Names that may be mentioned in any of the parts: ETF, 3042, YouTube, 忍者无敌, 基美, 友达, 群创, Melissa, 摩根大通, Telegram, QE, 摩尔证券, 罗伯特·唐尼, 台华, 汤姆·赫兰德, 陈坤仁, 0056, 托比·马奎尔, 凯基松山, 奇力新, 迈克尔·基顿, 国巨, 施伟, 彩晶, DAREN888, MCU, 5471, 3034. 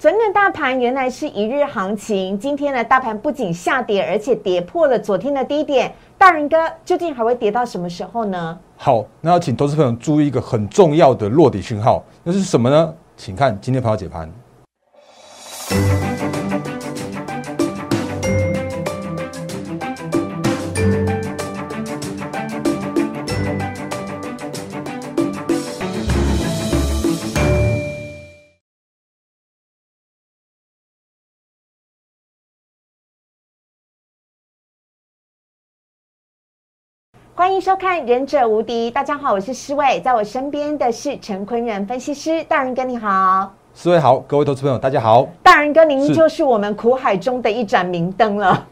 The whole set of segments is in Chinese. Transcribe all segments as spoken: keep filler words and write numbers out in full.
整个大盘原来是一日行情，今天呢，大盘不仅下跌，而且跌破了昨天的低点。大人哥，究竟还会跌到什么时候呢？好，那要请投资朋友注意一个很重要的落底讯号，那是什么呢？请看今天盘后解盘。欢迎收看《忍者无敌》，大家好，我是施伟，在我身边的是陈坤仁分析师，大人哥你好，施伟好，各位投资朋友大家好，大人哥您就是我们苦海中的一盏明灯了。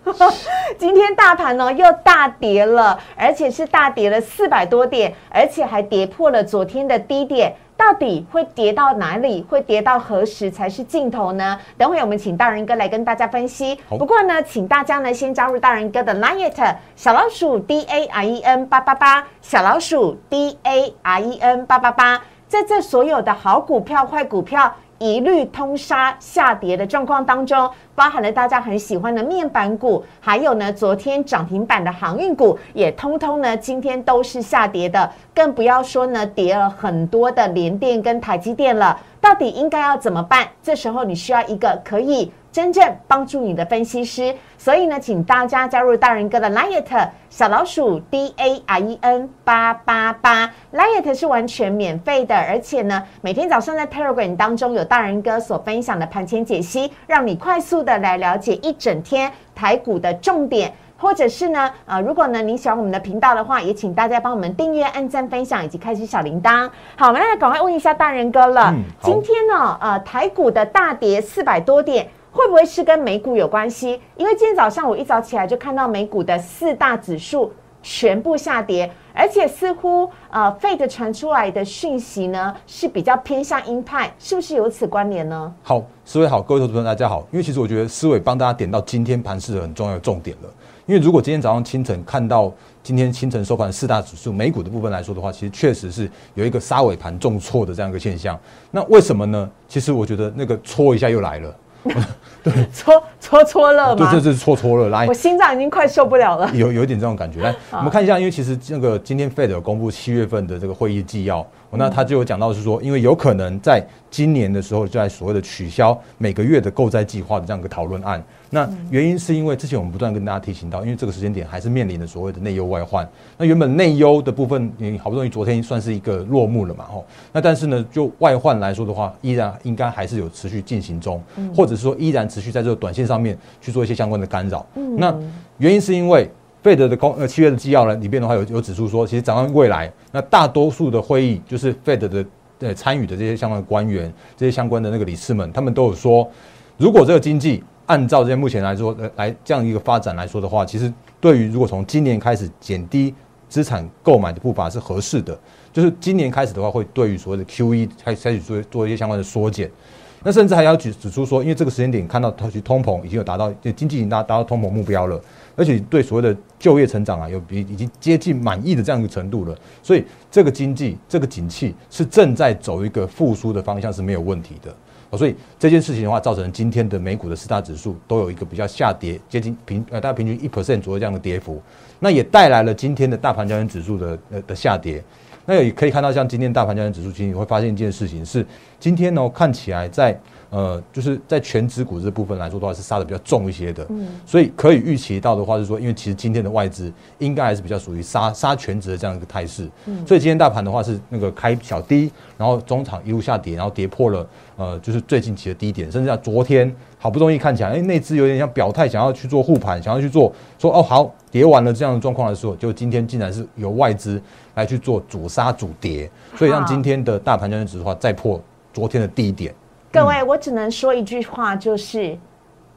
今天大盘呢又大跌了，而且是大跌了四百多点，而且还跌破了昨天的低点。到底会跌到哪里？会跌到何时才是尽头呢？等会我们请大人哥来跟大家分析。不过呢，请大家呢先加入大人哥的 LINE 小老鼠 D A R E N 八八八， 小老鼠 D A R E N 八八八， 在这所有的好股票、坏股票一律通杀下跌的状况当中，包含了大家很喜欢的面板股，还有呢昨天涨停板的航运股，也通通呢今天都是下跌的，更不要说呢跌了很多的联电跟台积电了。到底应该要怎么办？这时候你需要一个可以真正帮助你的分析师，所以呢，请大家加入大人哥的 LINE 小老鼠 D A R E N 八八八 ，LINE 是完全免费的，而且呢，每天早上在 Telegram 当中有大人哥所分享的盘前解析，让你快速的来了解一整天台股的重点。或者是呢，呃，如果呢您喜欢我们的频道的话，也请大家帮我们订阅、按赞、分享以及开启小铃铛。好，我们来赶快问一下大人哥了。嗯、今天呢，呃，台股的大跌四百多点，会不会是跟美股有关系？因为今天早上我一早起来就看到美股的四大指数全部下跌，而且似乎呃 Fed 传出来的讯息呢是比较偏向鹰派，是不是有此关联呢？好，思伟好，各位投资朋友大家好。因为其实我觉得思伟帮大家点到今天盘势很重要的重点了。因为如果今天早上清晨看到今天清晨收盘四大指数美股的部分来说的话，其实确实是有一个杀尾盘重挫的这样一个现象。那为什么呢？其实我觉得那个搓一下又来了。对，搓搓搓乐吗？对，这是搓搓乐。来，我心脏已经快受不了了。有有一点这种感觉。来，我们看一下，因为其实那个今天 Fed 有公布七月份的这个会议纪要。那他就有讲到是说，因为有可能在今年的时候，就在所谓的取消每个月的购债计划的这样一个讨论案。那原因是因为之前我们不断跟大家提醒到，因为这个时间点还是面临着所谓的内忧外患。那原本内忧的部分，你好不容易昨天算是一个落幕了嘛，吼。那但是呢，就外患来说的话，依然应该还是有持续进行中，或者是说依然持续在这个短线上面去做一些相关的干扰。那原因是因为Fed 的公呃七月的纪要呢里面的话有有指出说，其实展望未来，那大多数的会议就是 Fed 的呃参与的这些相关的官员、这些相关的那个理事们，他们都有说，如果这个经济按照这些目前来说、呃、来这样一个发展来说的话，其实对于如果从今年开始减低资产购买的步伐是合适的，就是今年开始的话，会对于所谓的 Q E 开开始做做一些相关的缩减。那甚至还要指指出说，因为这个时间点看到通膨已经有达到，经济已经达达到通膨目标了，而且对所谓的就业成长啊，有比已经接近满意的这样一个程度了，所以这个经济这个景气是正在走一个复苏的方向是没有问题的。所以这件事情的话，造成今天的美股的四大指数都有一个比较下跌，接近平呃大概平均 百分之一 左右这样的跌幅，那也带来了今天的大盘交易指数的呃的下跌。那也可以看到，像今天大盘交易指数，其实你会发现一件事情是，今天呢看起来在呃就是在全指股这部分来说的话，是杀的比较重一些的，所以可以预期到的话是说，因为其实今天的外资应该还是比较属于杀杀全指的这样一个态势，所以今天大盘的话是那个开小低，然后中场一路下跌，然后跌破了呃就是最近期的低点，甚至像昨天好不容易看起来，哎，内资有点像表态，想要去做护盘，想要去做说哦好跌完了这样的状况的时候，就今天竟然是由外资来去做主杀主跌，所以让今天的大盘交易指数的话再破昨天的低点。各位，我只能说一句话，就是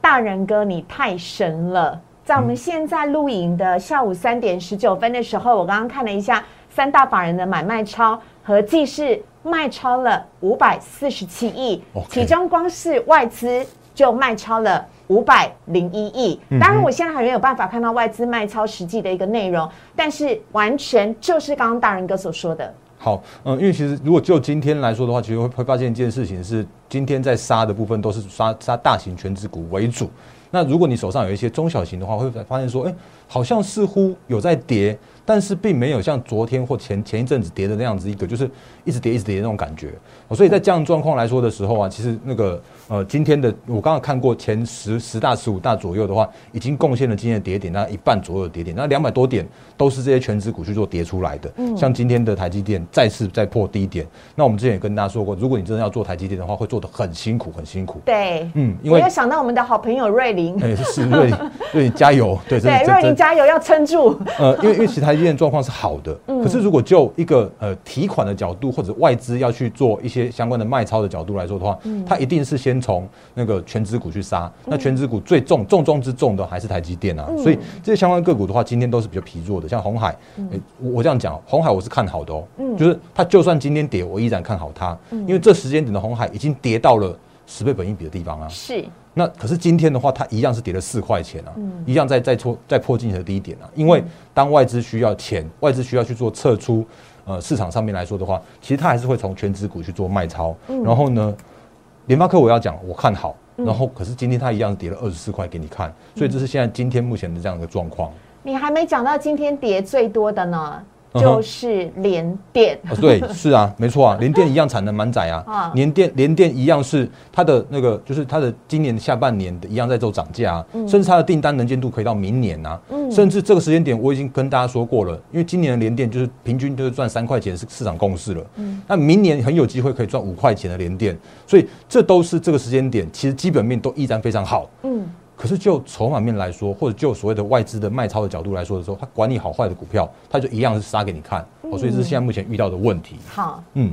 大人哥你太神了。在我们现在录影的下午三点十九分的时候，我刚刚看了一下三大法人的买卖超，合计是卖超了五百四十七亿， Okay. 其中光是外资就卖超了五百零一亿，当然我现在还没有办法看到外资卖超实际的一个内容，但是完全就是刚刚大人哥所说的。好，嗯，因为其实如果就今天来说的话，其实会会发现一件事情是，今天在杀的部分都是杀杀大型权值股为主。那如果你手上有一些中小型的话，会发现说，哎、欸，好像似乎有在跌，但是并没有像昨天或前前一阵子跌的那样子一个，就是一直跌一直跌的那种感觉。所以在这样状况来说的时候啊，其实那个呃，今天的我刚刚看过前十十大、十五大左右的话，已经贡献了今天的跌点，那一半左右的跌点，那两百多点都是这些权值股去做跌出来的。嗯、像今天的台积电再次再破低点，那我们之前也跟大家说过，如果你真的要做台积电的话，会做得很辛苦，很辛苦。对，嗯，因为我又想到我们的好朋友瑞麟。哎，是瑞麟，瑞麟加油！对，对，瑞麟加油，要撑住。呃，因为因为其实台积电状况是好的，可是如果就一个呃提款的角度，或者外资要去做一些相关的卖超的角度来说的话，它一定是先从那个权值股去杀。那权值股最重重中之重的还是台积电啊，所以这些相关个股的话，今天都是比较疲弱的。像鸿海，我这样讲，鸿海我是看好的哦，就是它就算今天跌，我依然看好它，因为这时间点的鸿海已经跌到了十倍本益比的地方啊。是。那可是今天的话，它一样是跌了四块钱啊，嗯、一样在在破在破近期的低点啊。因为当外资需要钱，外资需要去做撤出，呃，市场上面来说的话，其实它还是会从全指股去做卖超。嗯、然后呢，联发科我要讲，我看好。然后可是今天它一样跌了二十四块给你看，所以这是现在今天目前的这样的状况。嗯、你还没讲到今天跌最多的呢。就是联电、嗯哦，对，是啊，没错啊，联电一样产能满载啊，联电联电一样是它的那个，就是它的今年下半年的一样在做涨价啊，嗯、甚至它的订单能见度可以到明年啊，嗯、甚至这个时间点我已经跟大家说过了，因为今年的联电就是平均就是赚三块钱是市场共识了，嗯、那明年很有机会可以赚五块钱的联电，所以这都是这个时间点，其实基本面都依然非常好，嗯。可是就筹码面来说，或者就所谓的外资的卖超的角度来说的时候，它管你好坏的股票，它就一样是杀给你看，嗯哦、所以这是现在目前遇到的问题。好，嗯，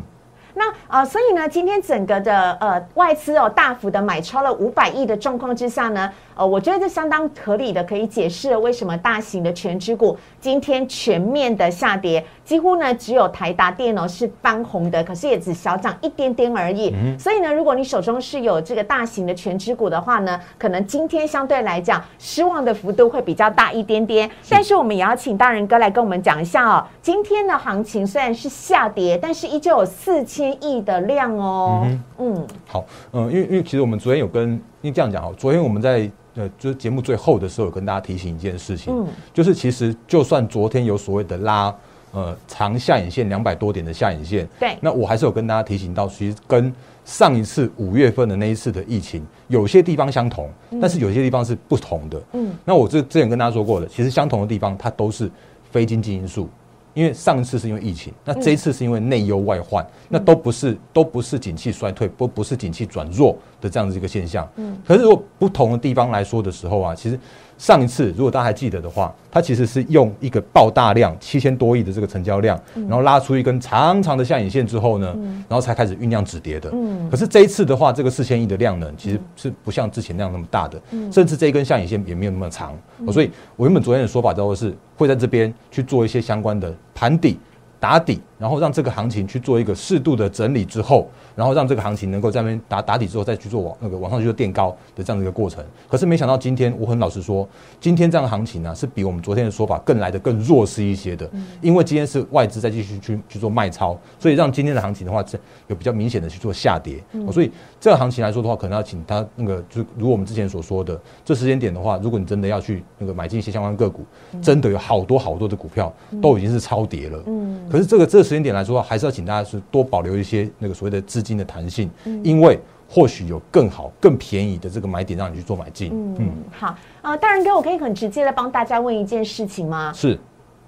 那呃，所以呢，今天整个的呃外资哦大幅的买超了五百亿的状况之下呢，呃，我觉得这相当合理的可以解释了为什么大型的权值股今天全面的下跌，几乎呢只有台达电哦是翻红的，可是也只小涨一点点而已。嗯、所以呢，如果你手中是有这个大型的权值股的话呢，可能今天相对来讲失望的幅度会比较大一点点。但是我们也要请大人哥来跟我们讲一下哦，今天的行情虽然是下跌，但是依旧有四千亿的量哦。嗯, 嗯，好，嗯、呃，因为因为其实我们昨天有跟因为这样讲哦，昨天我们在呃，就是节目最后的时候，有跟大家提醒一件事情，嗯、就是其实就算昨天有所谓的拉呃长下影线两百多点的下影线，对，那我还是有跟大家提醒到，其实跟上一次五月份的那一次的疫情，有些地方相同，嗯、但是有些地方是不同的。嗯，那我之之前跟大家说过的，其实相同的地方它都是非经济因素。因为上一次是因为疫情，那这一次是因为内忧外患，嗯、那都不是都不是景气衰退，不不是景气转弱的这样子一个现象。嗯，可是如果不同的地方来说的时候啊，其实上一次如果大家还记得的话，它其实是用一个爆大量七千多亿的这个成交量，嗯、然后拉出一根长长的下影线之后呢，嗯、然后才开始酝酿止跌的。嗯，可是这一次的话，这个四千亿的量呢，其实是不像之前那样那么大的，嗯、甚至这一根下影线也没有那么长。嗯哦、所以我原本昨天的说法叫做是会在这边去做一些相关的盘底、打底，然后让这个行情去做一个适度的整理之后，然后让这个行情能够在那边打打底之后再去做往那个往上去做垫高的这样的一个过程。可是没想到今天，我很老实说，今天这样的行情呢、啊，是比我们昨天的说法更来的更弱势一些的，嗯、因为今天是外资在继续去去做卖超，所以让今天的行情的话，有比较明显的去做下跌。嗯哦、所以这个行情来说的话，可能要请他那个，就是如果我们之前所说的这时间点的话，如果你真的要去那个买进一些相关个股，嗯、真的有好多好多的股票都已经是超跌了。嗯嗯可是这个这个时间点来说，还是要请大家是多保留一些那个所谓的资金的弹性，嗯、因为或许有更好、更便宜的这个买点让你去做买进。嗯，嗯好，呃，大人哥，我可以很直接的帮大家问一件事情吗？是，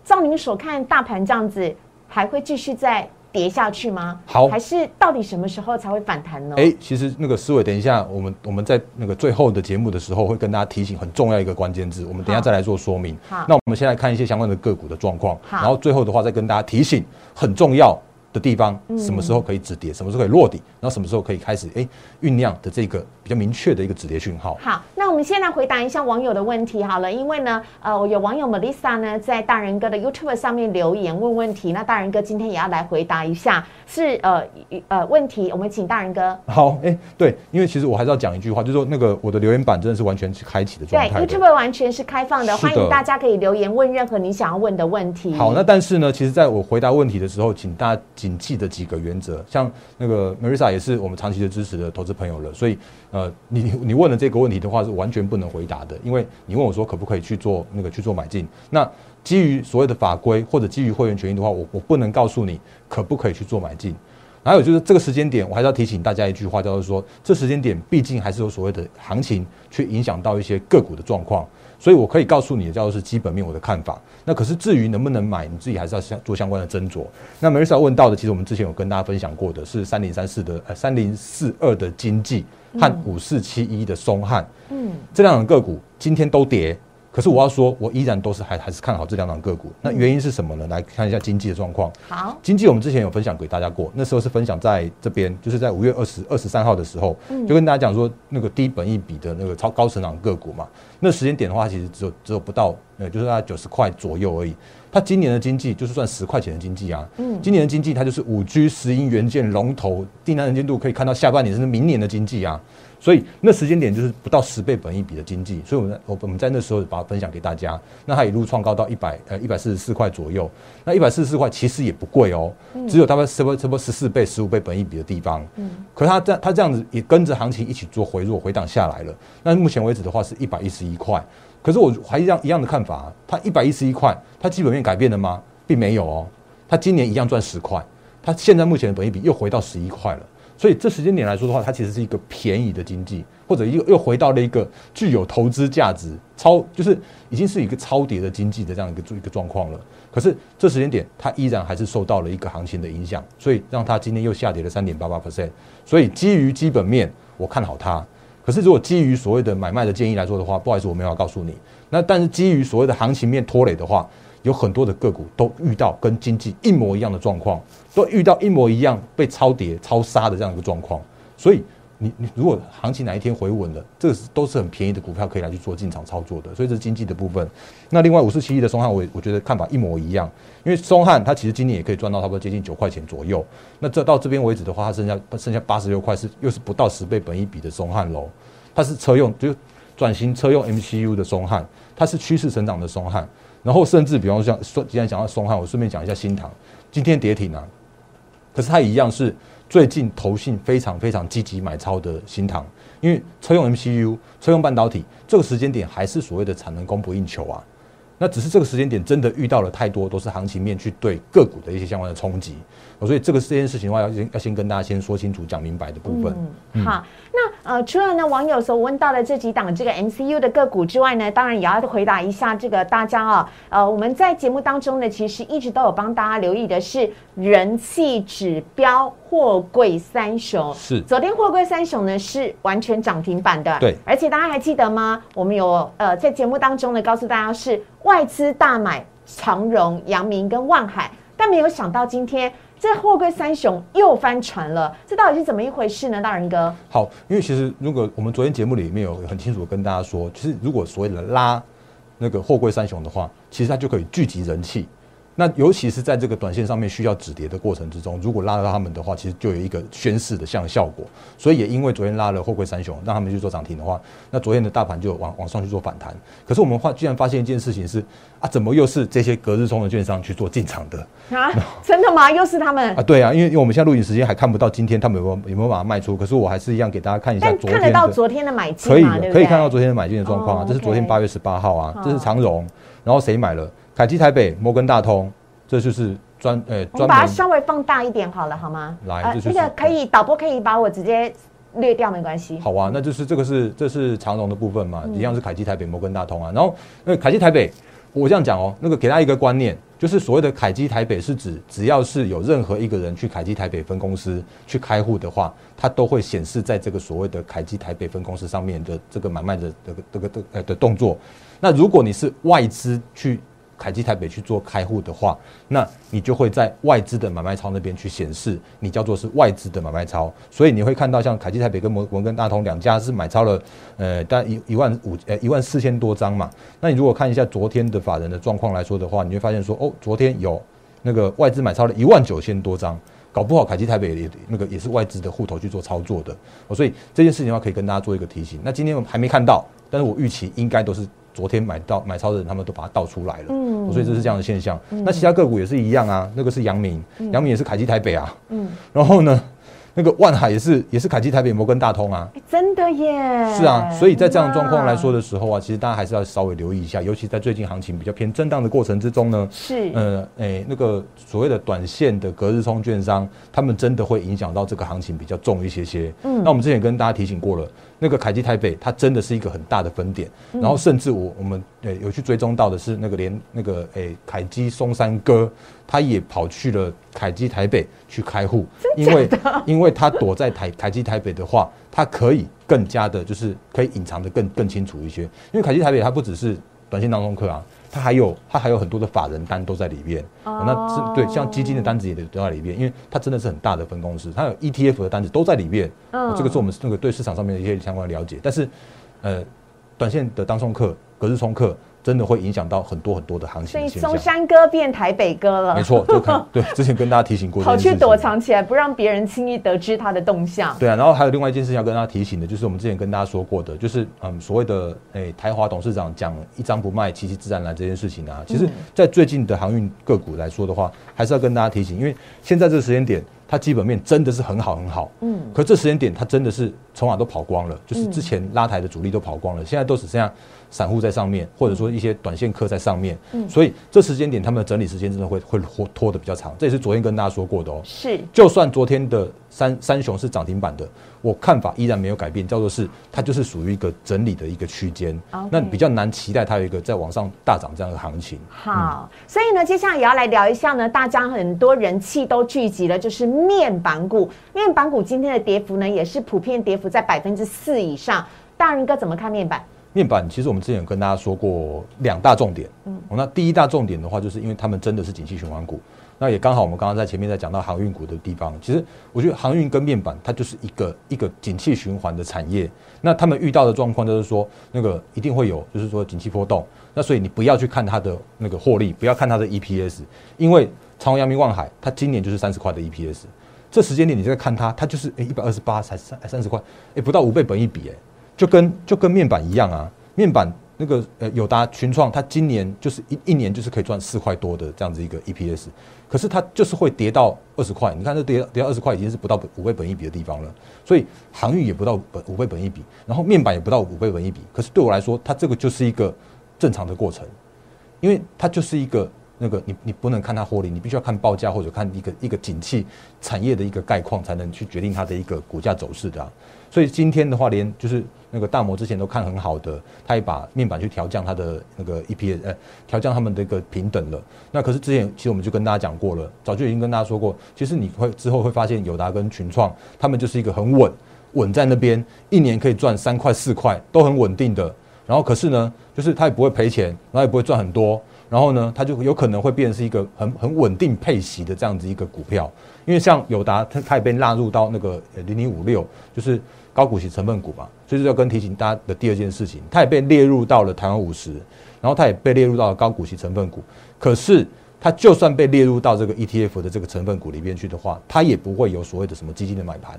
照你们所看，大盘这样子还会继续在跌下去吗？好，还是到底什么时候才会反弹呢？哎、欸，其实那个思维，等一下我们我们在那个最后的节目的时候会跟大家提醒很重要一个关键字，我们等一下再来做说明。好，那我们先来看一些相关的个股的状况，然后最后的话再跟大家提醒很重要的地方，什么时候可以止跌，什么时候可以落底，然后什么时候可以开始哎酝酿的这个比较明确的一个止跌讯号。好，那我们先来回答一下网友的问题好了，因为呢，呃，有网友 Melissa 呢在大人哥的 YouTube 上面留言问问题，那大人哥今天也要来回答一下，是呃呃问题，我们请大人哥。好，哎、欸，对，因为其实我还是要讲一句话，就是说那个我的留言板真的是完全是开启的状态，对 ，YouTube 完全是开放的，欢迎大家可以留言问任何你想要问的问题。好，那但是呢，其实在我回答问题的时候，请大家谨记的几个原则，像那个 Melissa 也是我们长期的支持的投资朋友了，所以。呃，你你问的这个问题的话是完全不能回答的，因为你问我说可不可以去做那个去做买进，那基于所谓的法规或者基于会员权益的话，我我不能告诉你可不可以去做买进。还有就是这个时间点，我还是要提醒大家一句话，叫做说这时间点毕竟还是有所谓的行情去影响到一些个股的状况，所以我可以告诉你的叫做是基本面我的看法。那可是至于能不能买，你自己还是要做相关的斟酌。那 Melissa 问到的，其实我们之前有跟大家分享过的是三零三四的呃三零四二的经济和五四七一的松汉，嗯，这两档个股今天都跌。可是我要说，我依然都是还还是看好这两档个股。那原因是什么呢？来看一下经济的状况。好，经济我们之前有分享给大家过，那时候是分享在这边，就是在五月二十二十三号的时候，就跟大家讲说那个低本益比的那个超高成长个股嘛。那时间点的话，其实只有只有不到呃，就是大概九十块左右而已。它今年的经济就是算十块钱的经济啊，嗯，今年的经济它就是五 G 石英元件龙头，订单能见度可以看到下半年甚至明年的经济啊。所以那时间点就是不到十倍本益比的经济，所以我们我们在那时候把它分享给大家。那它一路创高到一百呃一百四十四块左右，那一百四十四块其实也不贵哦，只有大概差不多十四倍十五倍本益比的地方。嗯，可是它这它这样子也跟着行情一起做回落回档下来了。那目前为止的话是一百一十一块，可是我还一样一样的看法啊，它一百一十一块，它基本面改变了吗？并没有哦，它今年一样赚十块，它现在目前的本益比又回到十一块了。所以这时间点来说的话，它其实是一个便宜的经济，或者又又回到了一个具有投资价值超，就是已经是一个超跌的经济的这样一个一个状况了。可是这时间点，它依然还是受到了一个行情的影响，所以让它今天又下跌了 百分之三点八八。所以基于基本面，我看好它。可是如果基于所谓的买卖的建议来说的话，不好意思，我没有要告诉你。那但是基于所谓的行情面拖累的话，有很多的个股都遇到跟经济一模一样的状况，都遇到一模一样被超跌超杀的这样一个状况，所以你你如果行情哪一天回稳了，这个都是很便宜的股票可以来去做进场操作的，所以这是经济的部分。那另外五四七一的松汉，我我觉得看法一模一样，因为松汉它其实今年也可以赚到差不多接近九块钱左右，那这到这边为止的话，它剩下剩下八十六块是又是不到十倍本益比的松汉喽，它是车用就转型车用 M C U 的松汉，它是趋势成长的松汉。然后甚至比方说像，既然讲到松汉，我顺便讲一下新唐，今天跌停啊，可是它一样是最近投信非常非常积极买超的新唐，因为车用 M C U、车用半导体这个时间点还是所谓的产能供不应求啊，那只是这个时间点真的遇到了太多都是行情面去对个股的一些相关的冲击，所以这个这件事情的话要先要先跟大家先说清楚、讲明白的部分。嗯嗯、好，那。呃，除了呢网友所问到的这几档这个 M C U 的个股之外呢，当然也要回答一下这个大家啊、哦，呃，我们在节目当中呢，其实一直都有帮大家留意的是人气指标货柜三雄。是，昨天货柜三雄呢是完全涨停板的。对，而且大家还记得吗？我们有呃在节目当中呢告诉大家是外资大买长荣、阳明跟万海，但没有想到今天。这货柜三雄又翻船了，这到底是怎么一回事呢？大人哥，好，因为其实如果我们昨天节目里面有很清楚的跟大家说，其实如果所谓的拉那个货柜三雄的话，其实它就可以聚集人气。那尤其是在这个短线上面需要止跌的过程之中，如果拉到他们的话，其实就有一个宣示的像效果。所以也因为昨天拉了货柜三雄，让他们去做涨停的话，那昨天的大盘就往往上去做反弹。可是我们发居然发现一件事情是啊，怎么又是这些隔日冲的券商去做进场的啊？真的吗？又是他们啊？对啊，因为因为我们现在录影时间还看不到今天他们有没有有没有把它卖出，可是我还是一样给大家看一下昨天的。但看得到昨天的买进嘛？可以的，可以看到昨天的买进的状况啊。这是昨天八月十八号啊，这是长荣，然后谁买了？凯基台北、摩根大通，这就是专呃，我们把它稍微放大一点好了，好吗？来，呃、这个可以，导播可以把我直接略掉，没关系。好啊，那就是这个是这是长荣的部分嘛，嗯、一样是凯基台北、摩根大通啊。然后，因为凯基台北，我这样讲哦，那个给大家一个观念，就是所谓的凯基台北是指，只要是有任何一个人去凯基台北分公司去开户的话，它都会显示在这个所谓的凯基台北分公司上面的这个买卖的这个这个这呃的动作。那如果你是外资去凯基台北去做开户的话，那你就会在外资的买卖超那边去显示，你叫做是外资的买卖超。所以你会看到像凯基台北跟摩根大通两家是买超了，呃，大概一一万五呃一万四千多张嘛。那你如果看一下昨天的法人的状况来说的话，你会发现说，哦，昨天有那个外资买超了一万九千多张。搞不好凯基台北也那个也是外资的户头去做操作的，所以这件事情的话可以跟大家做一个提醒。那今天我们还没看到，但是我预期应该都是昨天买到买超的人，他们都把它倒出来了，嗯，所以这是这样的现象。嗯、那其他个股也是一样啊，那个是阳明，阳明也是凯基台北啊，嗯，然后呢，那个万海也是也是凯基台北摩根大通啊，欸、真的耶，是啊，所以在这样的状况来说的时候啊，其实大家还是要稍微留意一下，尤其在最近行情比较偏震荡的过程之中呢，是呃哎、欸、那个所谓的短线的隔日冲券商，他们真的会影响到这个行情比较重一些些。嗯，那我们之前跟大家提醒过了。那个凯基台北，它真的是一个很大的分点，然后甚至我我们呃有去追踪到的是那个连那个诶凯基松山哥，他也跑去了凯基台北去开户，因为因为他躲在台凯基台北的话，他可以更加的就是可以隐藏的更更清楚一些，因为凯基台北它不只是短线当中客啊。它还有，它还有很多的法人单都在里面，哦、那是对，像基金的单子也都在里面，因为它真的是很大的分公司，它有 E T F 的单子都在里面，哦、这个是我们那个对市场上面的一些相关的了解。但是，呃，短线的当冲客、隔日冲客。真的会影响到很多很多的行情的现象，所以松山哥变台北哥了。没错，就看对，之前跟大家提醒过，跑去躲藏起来，不让别人轻易得知他的动向。对啊，然后还有另外一件事情要跟大家提醒的，就是我们之前跟大家说过的，就是嗯所谓的诶、欸、台华董事长讲一张不卖，其其自然来这件事情啊，其实在最近的航运个股来说的话，还是要跟大家提醒，因为现在这个时间点。它基本面真的是很好很好，嗯，可这时间点它真的是筹码都跑光了，就是之前拉抬的主力都跑光了，现在都只剩下散户在上面，或者说一些短线客在上面，嗯，所以这时间点他们的整理时间真的会会拖得比较长，这也是昨天跟大家说过的哦。是，就算昨天的三三雄是涨停板的，我看法依然没有改变，叫做是它就是属于一个整理的一个区间，那比较难期待它有一个在往上大涨这样的行情。好，嗯、所以呢，接下来也要来聊一下呢，大家很多人气都聚集了，就是。面板股，面板股今天的跌幅呢，也是普遍跌幅在百分之四以上。大人哥怎么看面板？面板其实我们之前有跟大家说过两大重点，嗯、哦，那第一大重点的话，就是因为他们真的是景气循环股，那也刚好我们刚刚在前面在讲到航运股的地方，其实我觉得航运跟面板它就是一个一个景气循环的产业，那他们遇到的状况就是说，那个一定会有，就是说景气波动，那所以你不要去看它的那个获利，不要看它的 E P S， 因为。长荣、阳明、万海，它今年就是三十块的 E P S， 这时间点你在看它，它就是哎一百二十八才三三十块，哎不到五倍本益比，哎就跟就跟面板一样啊，面板那个呃友达、群创，它今年就是一一年就是可以赚四块多的这样子一个 E P S， 可是它就是会跌到二十块，你看这跌跌到二十块已经是不到五倍本益比的地方了，所以航运也不到五倍本益比，然后面板也不到五倍本益比，可是对我来说，它这个就是一个正常的过程，因为它就是一个。那个你你不能看它获利，你必须要看报价或者看一个一个景气产业的一个概况，才能去决定它的一个股价走势的啊。所以今天的话，连就是那个大摩之前都看很好的，他也把面板去调降它的那个 E P S， 呃，调降他们的一个平等了。那可是之前其实我们就跟大家讲过了，早就已经跟大家说过，其实你会之后会发现友达跟群创，他们就是一个很稳稳在那边，一年可以赚三块四块，都很稳定的。然后可是呢，就是他也不会赔钱，然后也不会赚很多。然后呢，它就有可能会变成是一个很很稳定配息的这样子一个股票，因为像友达，它它也被纳入到那个零零五六，就是高股息成分股嘛，所以就要跟提醒大家的第二件事情，它也被列入到了台湾五十，然后它也被列入到了高股息成分股，可是。它就算被列入到这个 E T F 的这个成分股里面去的话，它也不会有所谓的什么基金的买盘，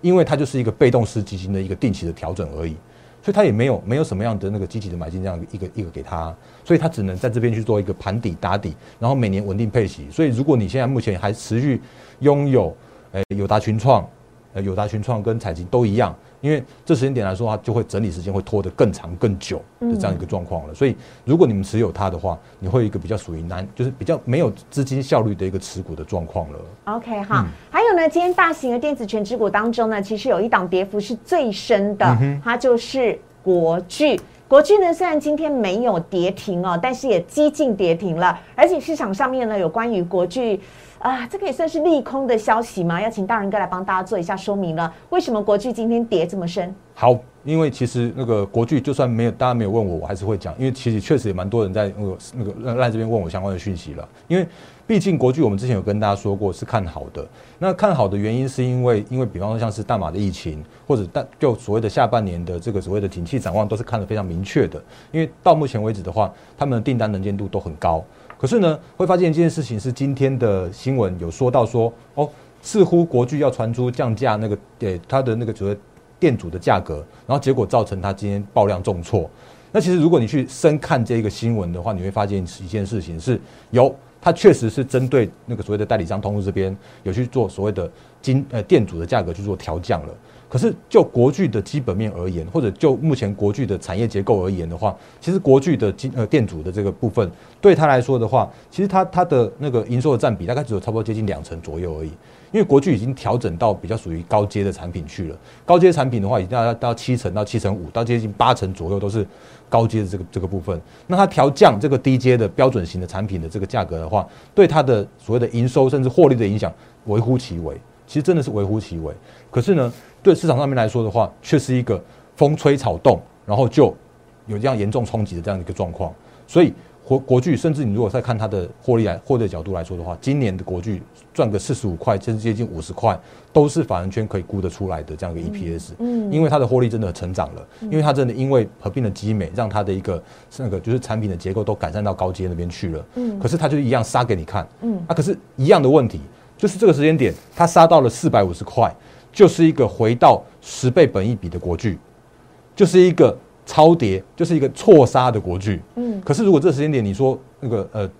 因为它就是一个被动式基金的一个定期的调整而已，所以它也没有没有什么样的那个积极的买进这样一个一个给它，所以它只能在这边去做一个盘底打底，然后每年稳定配息。所以如果你现在目前还持续拥有诶友达群创、呃友达群创跟彩晶都一样。因为这时间点来说，它就会整理时间会拖得更长更久的这样一个状况了。所以，如果你们持有它的话，你会有一个比较属于难，就是比较没有资金效率的一个持股的状况了。OK 哈，嗯、还有呢，今天大型的电子权值股当中呢，其实有一档跌幅是最深的，嗯、它就是国巨。国巨呢，虽然今天没有跌停哦，但是也接近跌停了。而且市场上面呢，有关于国巨。啊，这个也算是利空的消息吗？要请大人哥来帮大家做一下说明了，为什么国巨今天跌这么深？好，因为其实那个国巨就算没有大家没有问我，我还是会讲，因为其实确实也蛮多人在那个那个赖这边问我相关的讯息了，因为毕竟国巨我们之前有跟大家说过是看好的，那看好的原因是因为因为比方说像是大马的疫情或者但就所谓的下半年的这个所谓的景气展望都是看得非常明确的，因为到目前为止的话，他们的订单能见度都很高。可是呢，会发现一件事情是，今天的新闻有说到说，哦，似乎国巨要传出降价那个，诶，它的那个所谓电阻的价格，然后结果造成它今天爆量重挫。那其实如果你去深看这个新闻的话，你会发现一件事情是，有它确实是针对那个所谓的代理商通路这边有去做所谓的金呃电阻的价格去做调降了。可是就国巨的基本面而言，或者就目前国巨的产业结构而言的话，其实国巨的金呃电阻的这个部分，对他来说的话，其实它它的那个营收的占比大概只有差不多接近两成左右而已。因为国巨已经调整到比较属于高阶的产品去了，高阶产品的话，已经到到七成到七成五到接近八成左右都是高阶的这个这个部分。那它调降这个低阶的标准型的产品的这个价格的话，对它的所谓的营收甚至获利的影响微乎其微。其实真的是微乎其微，可是呢，对市场上面来说的话，却是一个风吹草动，然后就有这样严重冲击的这样一个状况。所以国国巨，甚至你如果再看它的获利来获利的角度来说的话，今年的国巨赚个四十五块，甚至接近五十块，都是法人圈可以估得出来的这样一个 E P S。嗯，因为它的获利真的成长了，因为它真的因为合并的基美，让它的一个那个就是产品的结构都改善到高阶那边去了。嗯，可是它就一样杀给你看。嗯，啊，可是一样的问题。就是这个时间点，它杀到了四百五十块，就是一个回到十倍本益比的国巨，就是一个超跌，就是一个错杀的国巨。嗯，可是如果这个时间点你说那个呃，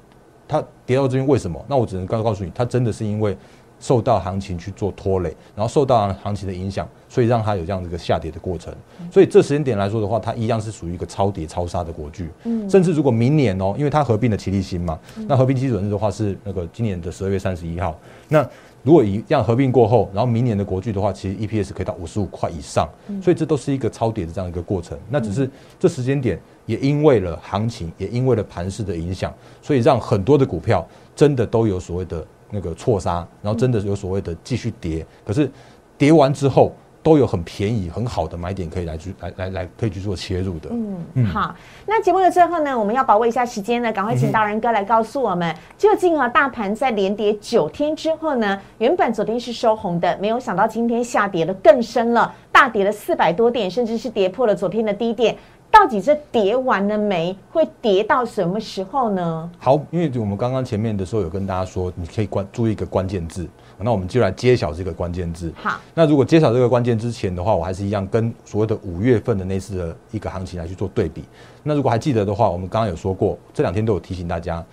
它跌到这边为什么？那我只能告告诉你，它真的是因为受到行情去做拖累，然后受到行情的影响，所以让它有这样的一个下跌的过程。所以这时间点来说的话，它一样是属于一个超跌超杀的国巨。嗯，甚至如果明年哦，因为它合并了奇力新嘛，那合并基准日的话是那个今年的十二月三十一号。那如果一样合并过后，然后明年的国巨的话，其实 E P S 可以到五十五块以上。所以这都是一个超跌的这样一个过程。那只是这时间点也因为了行情，也因为了盘势的影响，所以让很多的股票真的都有所谓的那个错杀，然后真的有所谓的继续跌，可是跌完之后都有很便宜、很好的买点可以来去来来来可以去做切入的。嗯，嗯好。那节目的最后呢，我们要把握一下时间呢，赶快请达人哥来告诉我们，嗯、究竟啊大盘在连跌九天之后呢，原本昨天是收红的，没有想到今天下跌的更深了，大跌了四百多点，甚至是跌破了昨天的低点。到底这跌完了没？会跌到什么时候呢？好，因为我们刚刚前面的时候有跟大家说，你可以关注意一个关键字，那我们就来揭晓这个关键字。好，那如果揭晓这个关键之前的话，我还是一样跟所谓的五月份的那次的一个行情来去做对比。那如果还记得的话，我们刚刚有说过，这两天都有提醒大家，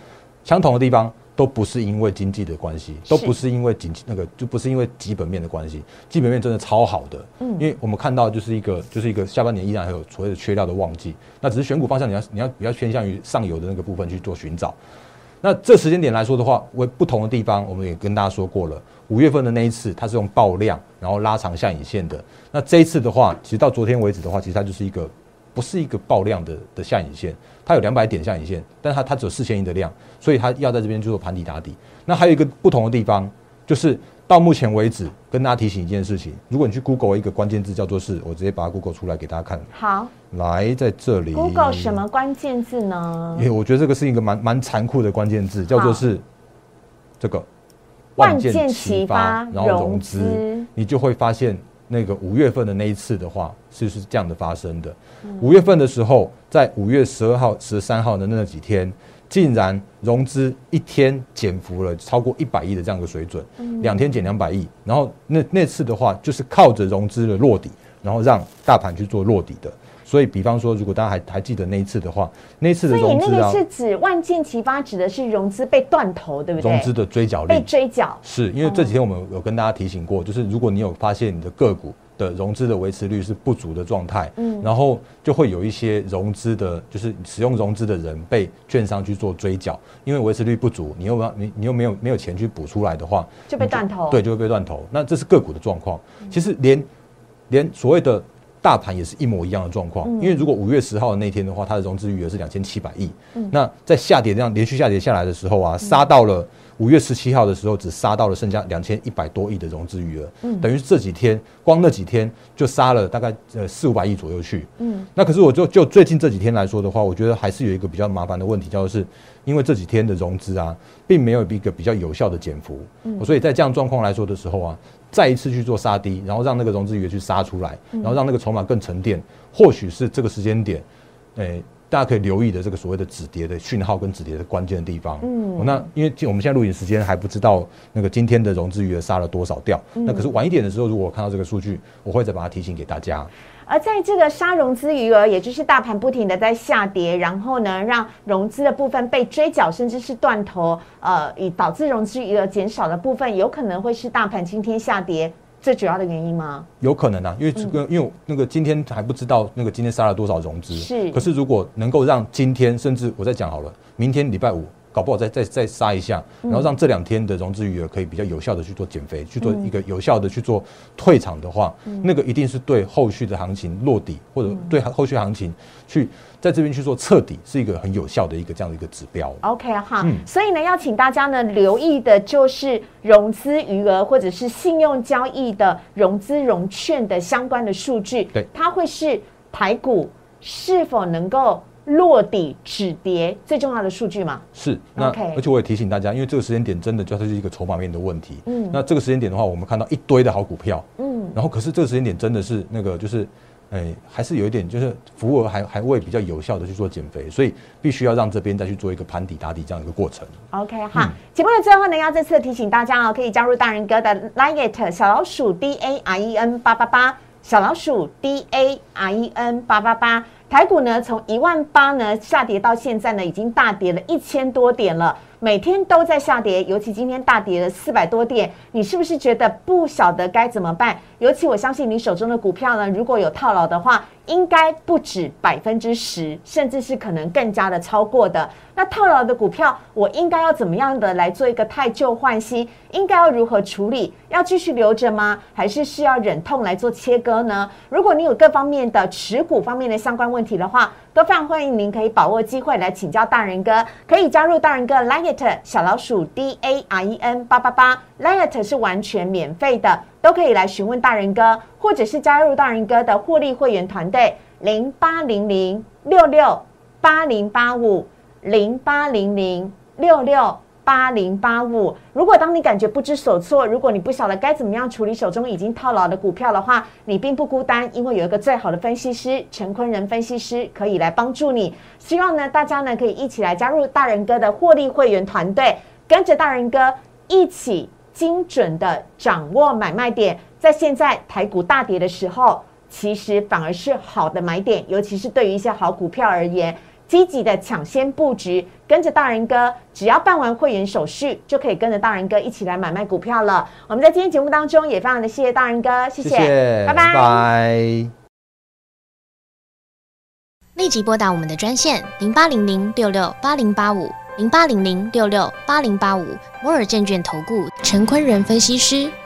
相同的地方都不是因为经济的关系，都不是因为景那个就不是因为基本面的关系，基本面真的超好的，嗯，因为我们看到就是一个就是一个下半年依然还有所谓的缺料的旺季，那只是选股方向你要你要比较偏向于上游的那个部分去做寻找。那这时间点来说的话，为不同的地方，我们也跟大家说过了，五月份的那一次它是用爆量然后拉长下影线的，那这一次的话，其实到昨天为止的话，其实它就是一个不是一个爆量的的下影线。它有两百点下影线，但它它只有四千亿的量，所以它要在这边就做盘底打底。那还有一个不同的地方，就是到目前为止，跟大家提醒一件事情：如果你去 Google 一个关键字叫做是，我直接把它 Google 出来给大家看。好，来在这里 Google 什么关键字呢？因为我觉得这个是一个蛮蛮残酷的关键字，叫做是这个万箭齐发，然后融资，你就会发现。那个五月份的那一次的话，是是这样的发生的。五月份的时候，在五月十二号、十三号的那几天，竟然融资一天减幅了超过一百亿的这样一个水准，两天减两百亿。然后那那次的话，就是靠着融资的落底，然后让大盘去做落底的。所以，比方说，如果大家还还记得那一次的话，那一次的融资、啊、所以那个是指万箭齐发，指的是融资被断头，对不对？融资的追缴令被追缴，是因为这几天我们有跟大家提醒过，就是如果你有发现你的个股的融资的维持率是不足的状态，嗯，然后就会有一些融资的，就是使用融资的人被券商去做追缴，因为维持率不足，你又你你又没有没有钱去补出来的话，就被断头，对，就会被断头。那这是个股的状况，其实连连所谓的。大盘也是一模一样的状况，因为如果五月十号的那天的话，它的融资余额是两千七百亿，那在下跌这样连续下跌下来的时候啊，杀到了五月十七号的时候只杀到了剩下两千一百多亿的融资余额，嗯，等于这几天光那几天就杀了大概呃四五百亿左右去，嗯，那可是我就就最近这几天来说的话，我觉得还是有一个比较麻烦的问题，叫做是因为这几天的融资啊，并没有一个比较有效的减幅，嗯，所以在这样状况来说的时候啊，再一次去做杀低，然后让那个融资余额去杀出来，然后让那个筹码更沉淀，或许是这个时间点，诶。大家可以留意的这个所谓的止跌的讯号跟止跌的关键的地方，嗯，那因为我们现在录影时间还不知道那个今天的融资余额杀了多少掉，嗯，那可是晚一点的时候，如果我看到这个数据，我会再把它提醒给大家。而在这个杀融资余额，也就是大盘不停的在下跌，然后呢，让融资的部分被追缴，甚至是断头，呃，以导致融资余额减少的部分，有可能会是大盘今天下跌最主要的原因吗？有可能啊，因为这个，嗯，因为那个今天还不知道那个今天杀了多少融资，是。可是如果能够让今天，甚至我再讲好了，明天礼拜五搞不好再再再杀一下，然后让这两天的融资余额可以比较有效的去做减肥，嗯，去做一个有效的去做退场的话，嗯，那个一定是对后续的行情落底，或者对后续行情去。在这边去做彻底是一个很有效的一个这样的一个指标。OK 哈，嗯，所以呢，要请大家呢留意的就是融资余额或者是信用交易的融资融券的相关的数据，对，它会是台股是否能够落底止跌最重要的数据嘛？是。那 okay， 而且我也提醒大家，因为这个时间点真的就是一个筹码面的问题。嗯，那这个时间点的话，我们看到一堆的好股票，嗯，然后可是这个时间点真的是那个就是。哎，还是有一点，就是服务还还未比较有效的去做减肥，所以必须要让这边再去做一个盘底打底这样一个过程。OK 哈，嗯，节目的最后呢，要再次提醒大家哦，可以加入大人哥的 LINE 小老鼠 D A R E N 八八八， 小老鼠 D A R E N 八八八。台股呢，从一万八呢下跌到现在呢，已经大跌了一千多点了，每天都在下跌，尤其今天大跌了四百多点，你是不是觉得不晓得该怎么办？尤其我相信你手中的股票呢，如果有套牢的话，应该不止百分之十，甚至是可能更加的超过的。那套牢的股票，我应该要怎么样的来做一个汰旧换新？应该要如何处理？要继续留着吗？还是是要忍痛来做切割呢？如果你有各方面的持股方面的相关问题的话，都非常欢迎您可以把握机会来请教大人哥，可以加入大人哥 LINE 小老鼠 D A R E N 八八八， LINE 是完全免费的，都可以来询问大人哥，或者是加入大人哥的获利会员团队零八零零六六八零八五 零八零零六六八零八五。如果当你感觉不知所措，如果你不晓得该怎么样处理手中已经套牢的股票的话，你并不孤单，因为有一个最好的分析师陈坤仁分析师可以来帮助你。希望呢大家呢可以一起来加入大人哥的获利会员团队，跟着大人哥一起精准的掌握买卖点，在现在台股大跌的时候，其实反而是好的买点，尤其是对于一些好股票而言，积极的抢先布局，跟着大人哥，只要办完会员手续，就可以跟着大人哥一起来买卖股票了。我们在今天节目当中也非常的谢谢大人哥，谢谢，谢谢，拜拜。拜拜。立即拨打我们的专线零八零零六六八零八五零八零零六六八零八五摩尔证券投顾陈坤仁分析师。